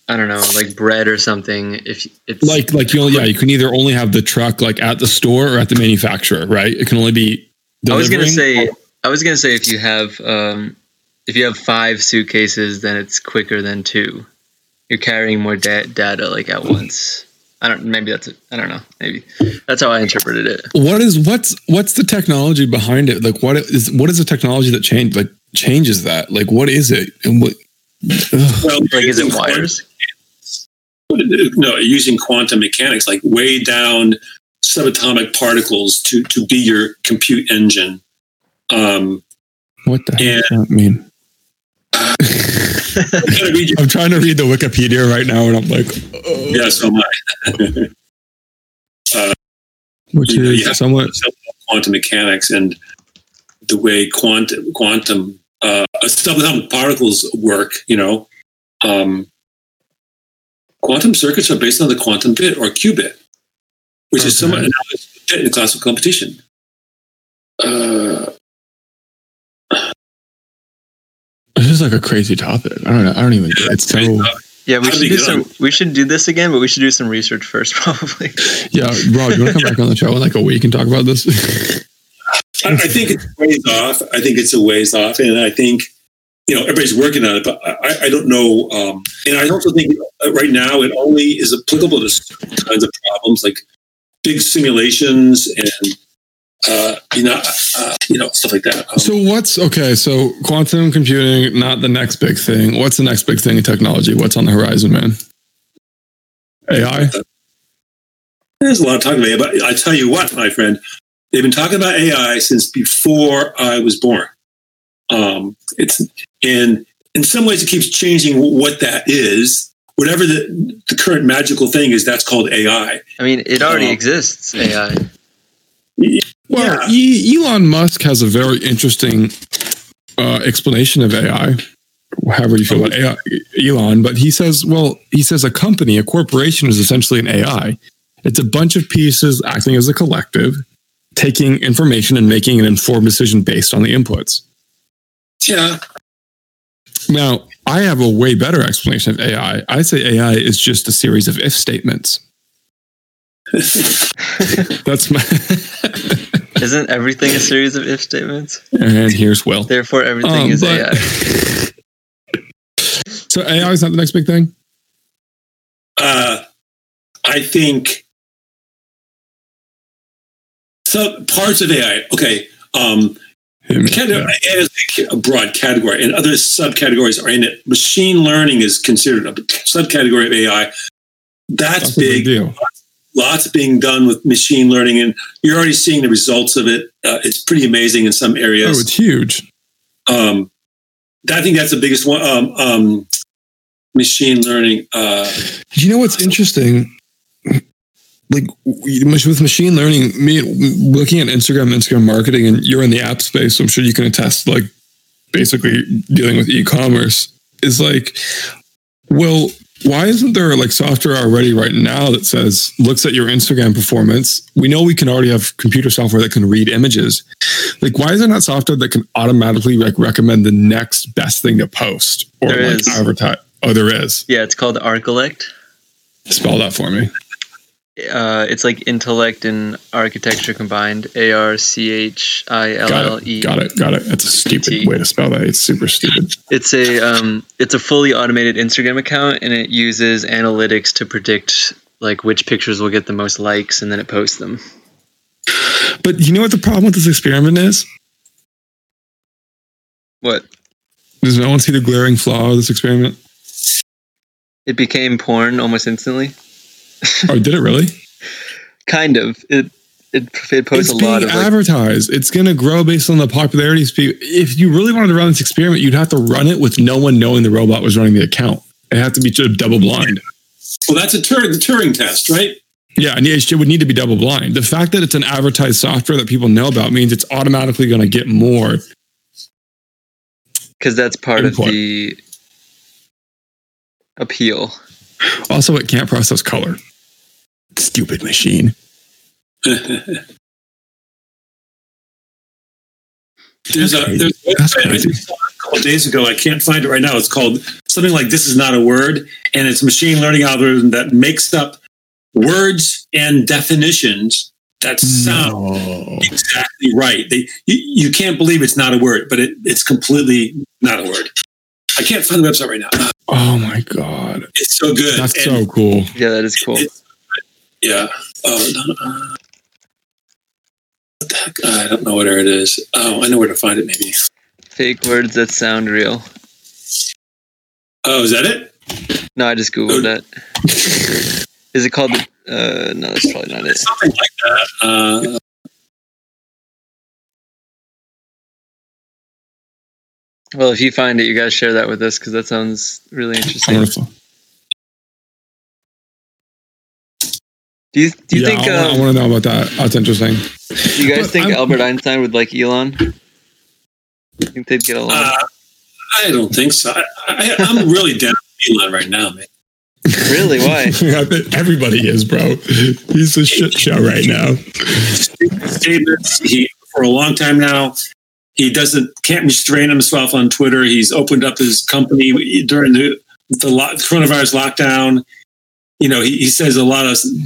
I don't know, like bread or something. If it's like like you yeah, you can either only have the truck like at the store or at the manufacturer, right? It can only be delivering. I was gonna say I was gonna say if you have um, if you have five suitcases, then it's quicker than two. You're carrying more da- data like at once. I don't. Maybe that's. It. I don't know. Maybe that's how I interpreted it. What is what's what's the technology behind it? Like, what is what is the technology that change like changes that? Like, what is it? And what? Well, like, is it wires? No, using quantum mechanics, like way down subatomic particles to to be your compute engine. Um, what the hell does that mean? Uh, I'm trying to read the Wikipedia right now, and I'm like, oh. Yeah, so am I. uh, Which you is know, somewhat quantum mechanics and the way quantum quantum uh, subatomic particles work. You know, um, quantum circuits are based on the quantum bit or qubit, which okay. is somewhat analogous to in classical computation. Uh, This is like a crazy topic. I don't know. I don't even get it. It's so yeah, we should do some, we should do this again, but we should do some research first, probably. Yeah, Rob, you want to come yeah. back on the show in like a week and talk about this? I, I think it's a ways off. I think it's a ways off, and I think you know everybody's working on it, but I, I don't know. Um, and I also think right now it only is applicable to certain kinds of problems, like big simulations and. Uh, you know, uh, you know, stuff like that. Um, so what's okay? So quantum computing, not the next big thing. What's the next big thing in technology? What's on the horizon, man? A I. There's a lot of talk about A I, but I tell you what, my friend, they've been talking about A I since before I was born. Um, it's and in some ways it keeps changing what that is. Whatever the the current magical thing is, that's called A I. I mean, it already um, exists. A I. Yeah. Well, yeah. E- Elon Musk has a very interesting uh, explanation of A I, however you feel about A I, Elon, but he says, well, he says a company, a corporation is essentially an A I. It's a bunch of pieces acting as a collective, taking information and making an informed decision based on the inputs. Yeah. Now, I have a way better explanation of A I. I say A I is just a series of if statements. That's my Isn't everything a series of if statements? And here's Will. Therefore everything um, is but... A I. So A I is not the next big thing? Uh I think some parts of A I, okay. Um A I is a broad category and other subcategories are in it. Machine learning is considered a subcategory of A I. That's, That's big. A big deal. Lots being done with machine learning, and you're already seeing the results of it. Uh, it's pretty amazing in some areas. Oh, it's huge. Um, I think that's the biggest one. Um, um, machine learning. Uh, you know what's interesting? Like with machine learning, me looking at Instagram, Instagram marketing, and you're in the app space, so I'm sure you can attest. Like basically dealing with e-commerce is like, well. Why isn't there like software already right now that says, looks at your Instagram performance? We know we can already have computer software that can read images. Like, why is there not software that can automatically like recommend the next best thing to post or there like is. advertise? Oh, there is. Yeah. It's called Archilect. Spell that for me. Uh, it's like intellect and architecture combined. A R C H I L L E. Got it. Got it. That's a stupid way to spell that. It's super stupid. It's a um, it's a fully automated Instagram account, and it uses analytics to predict like which pictures will get the most likes, and then it posts them. But you know what the problem with this experiment is? What? Does no one see the glaring flaw of this experiment? It became porn almost instantly. Oh, did it really? Kind of. It it, it posts a lot of... It's being advertised. Like, it's going to grow based on the popularity. Spe- if you really wanted to run this experiment, you'd have to run it with no one knowing the robot was running the account. It'd have to be double blind. Well, that's a Turing, the Turing test, right? Yeah, and it would need to be double blind. The fact that it's an advertised software that people know about means it's automatically going to get more. Because that's part input. Of the appeal. Also, it can't process color. Stupid machine. There's a, there's a website I just saw a couple of days ago. I can't find it right now. It's called something like "This Is Not a Word," and it's a machine learning algorithm that makes up words and definitions that sound no. exactly right. They you, you can't believe it's not a word, but it, it's completely not a word. I can't find the website right now. Oh my god, it's so good. That's and so cool. Yeah, that is cool. It, yeah. Oh, no, no. I don't know where it is. Oh, I know where to find it, maybe. Fake words that sound real. Oh, is that it? No, I just Googled oh. that. Is it called the... Uh, no, that's probably not it. Something like that. Uh, well, if you find it, you guys share that with us, because that sounds really interesting. Wonderful. Do you, do you yeah, think... I want to uh, know about that. That's interesting. Do you guys but think I'm, Albert Einstein would like Elon? I think they'd get along. Uh, I don't think so. I, I, I'm really down with Elon right now, man. Really? Why? I bet everybody is, bro. He's a shit show right now. He, for a long time now, he doesn't can't restrain himself on Twitter. He's opened up his company during the, the lo- coronavirus lockdown. You know, he, he says a lot of... stuff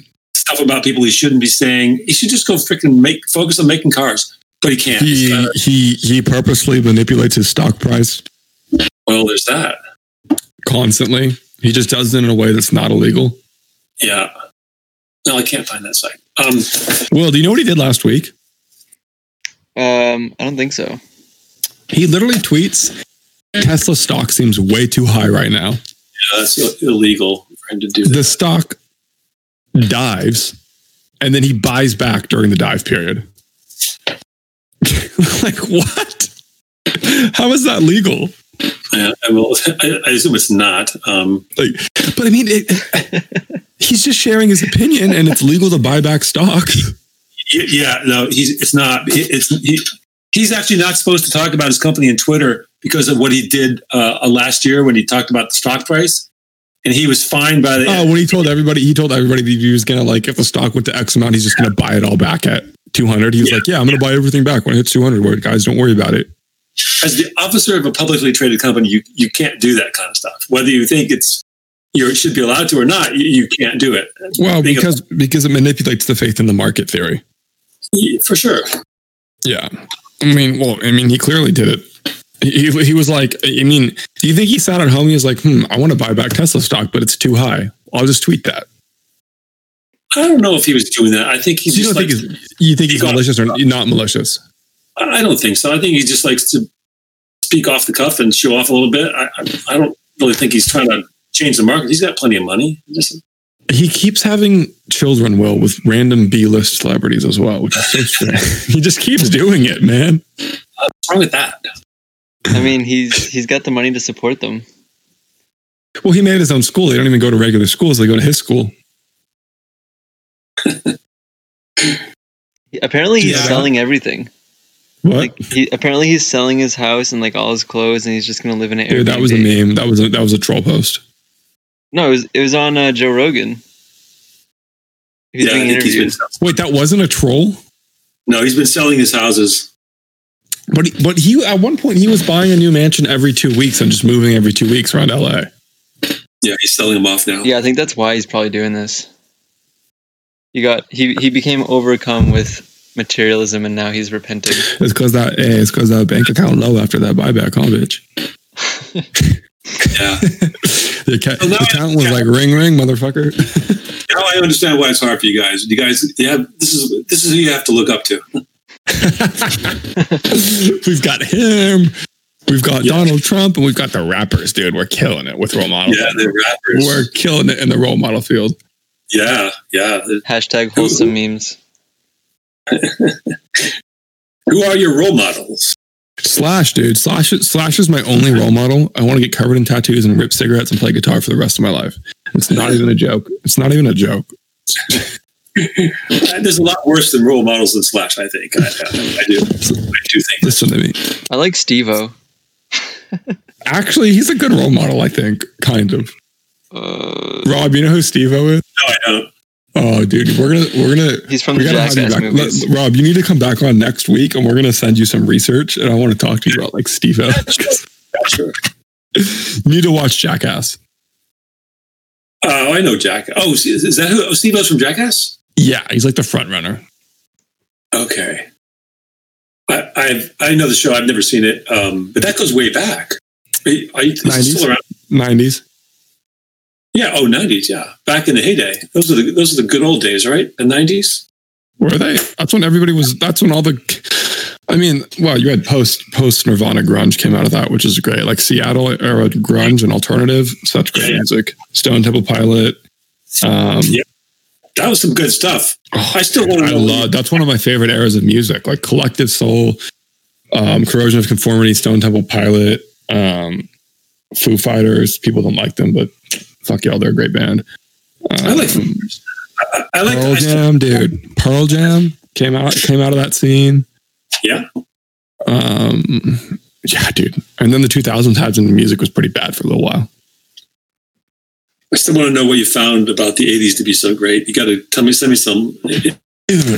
about people he shouldn't be saying. He should just go freaking make focus on making cars, but he can't. He uh, he he purposely manipulates his stock price. Well, there's that. Constantly, he just does it in a way that's not illegal. Yeah. No, I can't find that site. Um, Will, do you know what he did last week? Um, I don't think so. He literally tweets, "Tesla stock seems way too high right now." Yeah, that's illegal for him to do that. The stock dives, and then he buys back during the dive period. Like, what? How is that legal? Yeah, well, I, I assume it's not. Um, like, but I mean, it, he's just sharing his opinion, and it's legal to buy back stock. Yeah, no, he's it's not. It's he, he's actually not supposed to talk about his company on Twitter because of what he did uh, last year when he talked about the stock price. And he was fined by the... Oh, when he told everybody, he told everybody that he was going to, like, if the stock went to X amount, he's just going to buy it all back at two hundred. He was yeah. like, yeah, I'm going to yeah. buy everything back when it hits two hundred. Word, guys, don't worry about it. As the officer of a publicly traded company, you, you can't do that kind of stuff. Whether you think it's you should be allowed to or not, you, you can't do it. Well, Being because a, because it manipulates the faith in the market theory. For sure. Yeah. I mean, well, I mean, he clearly did it. He, he was like, I mean, do you think he sat at home? He was like, hmm, I want to buy back Tesla stock, but it's too high. I'll just tweet that. I don't know if he was doing that. I think he so just you, don't likes, think you think he's malicious or not malicious? I don't think so. I think he just likes to speak off the cuff and show off a little bit. I, I don't really think he's trying to change the market. He's got plenty of money. Just... He keeps having children, Will, with random B-list celebrities as well, which is so strange. He just keeps doing it, man. What's wrong with that? I mean, he's he's got the money to support them. Well, he made his own school. They don't even go to regular schools. They go to his school. Apparently, he's yeah. selling everything. What? Like, he, apparently, he's selling his house and like all his clothes, and he's just going to live in an Airbnb. Dude, that was a meme. That was a, that was a troll post. No, it was it was on uh, Joe Rogan. He was yeah, doing interviews. Been- Wait, that wasn't a troll? No, he's been selling his houses. But he, but he at one point he was buying a new mansion every two weeks and just moving every two weeks around L A. Yeah, he's selling them off now. Yeah, I think that's why he's probably doing this. He got he he became overcome with materialism and now he's repenting. It's because that it's because that bank account low after that buyback, huh, bitch? Yeah, the ca- well, account I, was yeah. like ring ring, motherfucker. Now I understand why it's hard for you guys. You guys, yeah, this is this is who you have to look up to. We've got him, we've got yeah. Donald Trump, and we've got the rappers, dude. We're killing it with role models. Yeah, they're rappers. We're killing it in the role model field. Yeah, yeah. Hashtag wholesome who, memes. Who are your role models? Slash, dude. Slash, Slash is my only role model. I want to get covered in tattoos and rip cigarettes and play guitar for the rest of my life. It's not even a joke. It's not even a joke. There's a lot worse than role models than Slash, I think. I, I, I do. I do think. Listen to me. I like Steve-O. Actually, he's a good role model, I think. Kind of. Uh, Rob, you know who Steve-O is? No, I don't. Oh, dude, we're gonna we're gonna. He's from the Jackass movies. Let, Rob, you need to come back on next week, and we're gonna send you some research, and I want to talk to you about like Steve. Yeah, sure. You need to watch Jackass. Oh, uh, I know Jackass. Oh, is that who Steve O's from Jackass? Yeah, he's like the front runner. Okay. I I've, I know the show. I've never seen it, um, but that goes way back. Are you, are you, is nineties, it still around? nineties. Yeah. Oh, nineties. Yeah. Back in the heyday. Those are the those are the good old days, right? The nineties. Were they? That's when everybody was. That's when all the. I mean, well, you had post post Nirvana grunge came out of that, which is great. Like Seattle era grunge and alternative, such great yeah, yeah. music. Stone Temple Pilot. Um, yeah. That was some good stuff. Oh, I still want to know. I love, that's one of my favorite eras of music, like Collective Soul, um, Corrosion of Conformity, Stone Temple Pilot, um, Foo Fighters. People don't like them, but fuck y'all, they're a great band. Um, I like Foo Fighters. I, I like Pearl I still, Jam, dude. Pearl Jam came out came out of that scene. Yeah. Um, yeah, dude. And then the two thousands had some music was pretty bad for a little while. I still want to know what you found about the eighties to be so great. You got to tell me, send me some. Dude,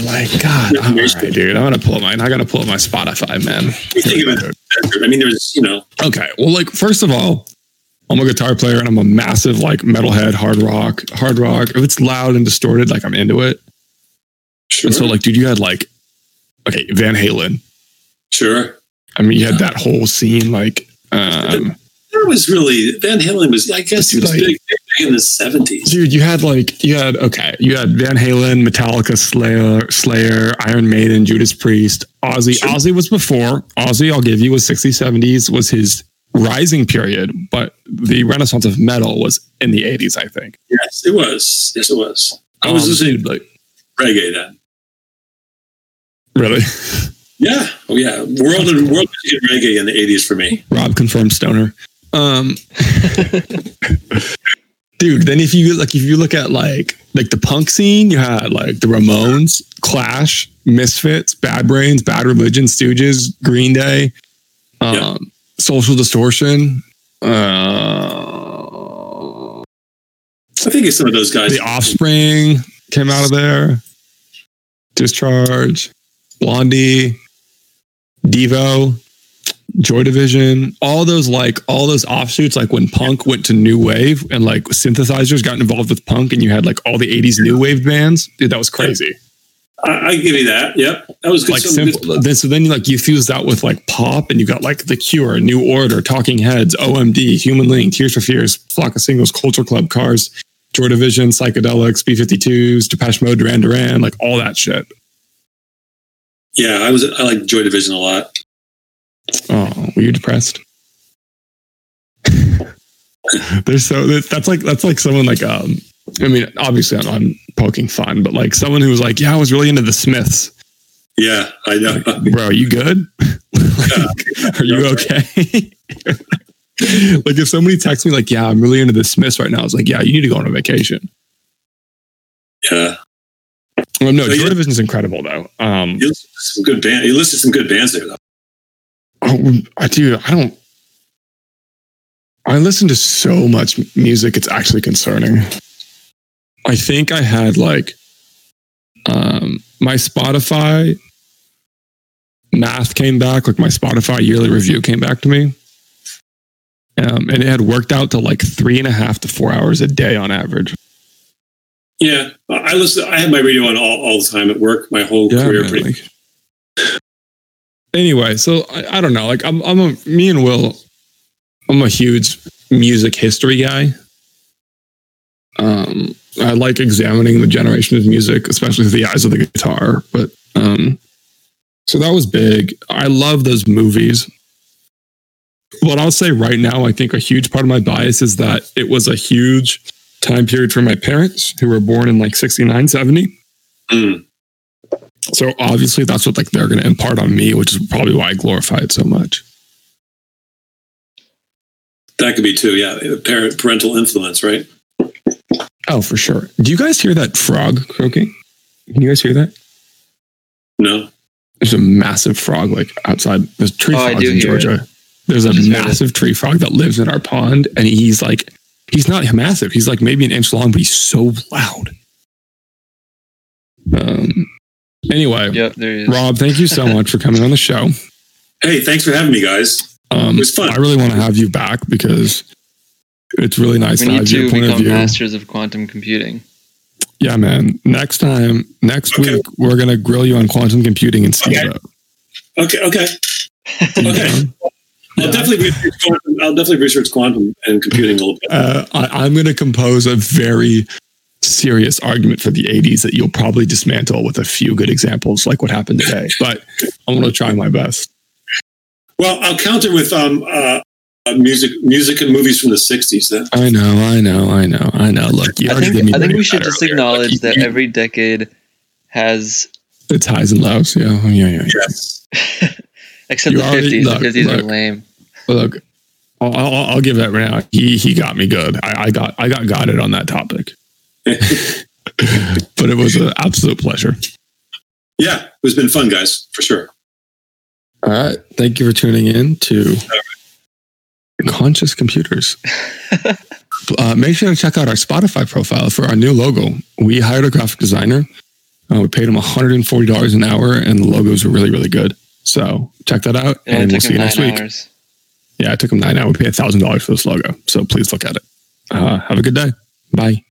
like, God, I'm all right, dude. I'm going to pull up mine. I got to pull up my Spotify, man. What do you think about it? I mean, there's, you know. Okay. Well, like, first of all, I'm a guitar player and I'm a massive, like, metalhead, hard rock, hard rock. If it's loud and distorted, like, I'm into it. Sure. And so, like, dude, you had, like, okay, Van Halen. Sure. I mean, you had that whole scene, like, um, there was really Van Halen was I guess he was like, big, big in the seventies. Dude, you had like you had okay, you had Van Halen, Metallica, Slayer, Slayer, Iron Maiden, Judas Priest, Ozzy. Sure. Ozzy was before. Ozzy, I'll give you, was sixties, seventies was his rising period, but the renaissance of metal was in the eighties, I think. Yes, it was. Yes, it was. I was um, listening to like reggae then. Really? Yeah. Oh yeah. World and world music and reggae in the eighties for me. Rob confirmed stoner. Um, dude, then if you like, if you look at like, like the punk scene, you had like the Ramones, Clash, Misfits, Bad Brains, Bad Religion, Stooges, Green Day, um, yeah. Social Distortion. Uh, I think it's some of those guys. The Offspring came out of there. Discharge, Blondie, Devo, Joy Division, all those like all those offshoots, like when punk went to new wave and like synthesizers got involved with punk, and you had like all the eighties new wave bands. Dude, that was crazy. I, I give you that. Yep, that was good. Like simple. Then, so then like you fuse that with like pop, and you got like The Cure, New Order, Talking Heads, O M D, Human League, Tears for Fears, Flock of Singles, Culture Club, Cars, Joy Division, Psychedelics, B fifty-twos, Depeche Mode, Duran Duran, like all that shit. Yeah, I was I like Joy Division a lot. Oh, were you depressed? There's so that's like that's like someone like um I mean obviously I'm, I'm poking fun, but like someone who was like, yeah, I was really into the Smiths. Yeah, I know. Like, bro, are you good? Like, are you okay? Like if somebody texts me like, yeah, I'm really into the Smiths right now, I was like, yeah, you need to go on a vacation. Yeah. Well, no, so, Joy yeah. Division's incredible though. Um, you listed some good band. You listed some good bands there though. Oh, I do. I don't. I listen to so much music; it's actually concerning. I think I had like um, my Spotify math came back, like my Spotify yearly review came back to me, um, and it had worked out to like three and a half to four hours a day on average. Yeah, I listen. I have my radio on all, all the time at work. My whole yeah, career, man, pretty. Like, anyway, so I, I don't know. Like I'm, I'm a me and Will. I'm a huge music history guy. Um, I like examining the generation of music, especially through the eyes of the guitar. But um, so that was big. I love those movies. What I'll say right now, I think a huge part of my bias is that it was a huge time period for my parents, who were born in like sixty-nine, seventy. Mm. So obviously that's what like they're going to impart on me, which is probably why I glorify it so much. That could be too, yeah. Parent, parental influence, right? Oh, for sure. Do you guys hear that frog croaking? Can you guys hear that? No. There's a massive frog like outside. There's tree oh, frogs in Georgia. It. There's a massive tree frog that lives in our pond, and he's like, he's not massive. He's like maybe an inch long, but he's so loud. Um, anyway, yep, there he is. Rob, thank you so much for coming on the show. Hey, thanks for having me, guys. Um, it was fun. I really want to have you back because it's really nice we to have your point of view. We need to become masters of quantum computing. Yeah, man. Next time, next okay. week, we're going to grill you on quantum computing and see okay. okay, okay. okay. Know? I'll yeah. definitely research quantum. I'll definitely research quantum and computing a little bit. Uh, I, I'm going to compose a very serious argument for the eighties that you'll probably dismantle with a few good examples, like what happened today. But I'm going to try my best. Well, I'll counter with um, uh, music, music, and movies from the sixties. Then I know, I know, I know, I know. Look, you I think, me I think we should just earlier. acknowledge Look, that you, every decade has its highs and lows. Yeah, yeah, yeah. yeah. Yes. Except you the already, fifties. Look, the fifties look, are lame. Look, I'll, I'll, I'll give that right now. He he got me good. I, I got I got got it on that topic. But it was an absolute pleasure. Yeah, it's been fun, guys, for sure. All right, thank you for tuning in to Conscious Computers. Uh, make sure to check out our Spotify profile for our new logo. We hired a graphic designer. Uh, we paid him one hundred forty dollars an hour, and the logos were really, really good. So check that out, yeah, and we'll see you next week. Hours. Yeah, it took him nine hours. We paid one thousand dollars for this logo, so please look at it. Uh, have a good day. Bye.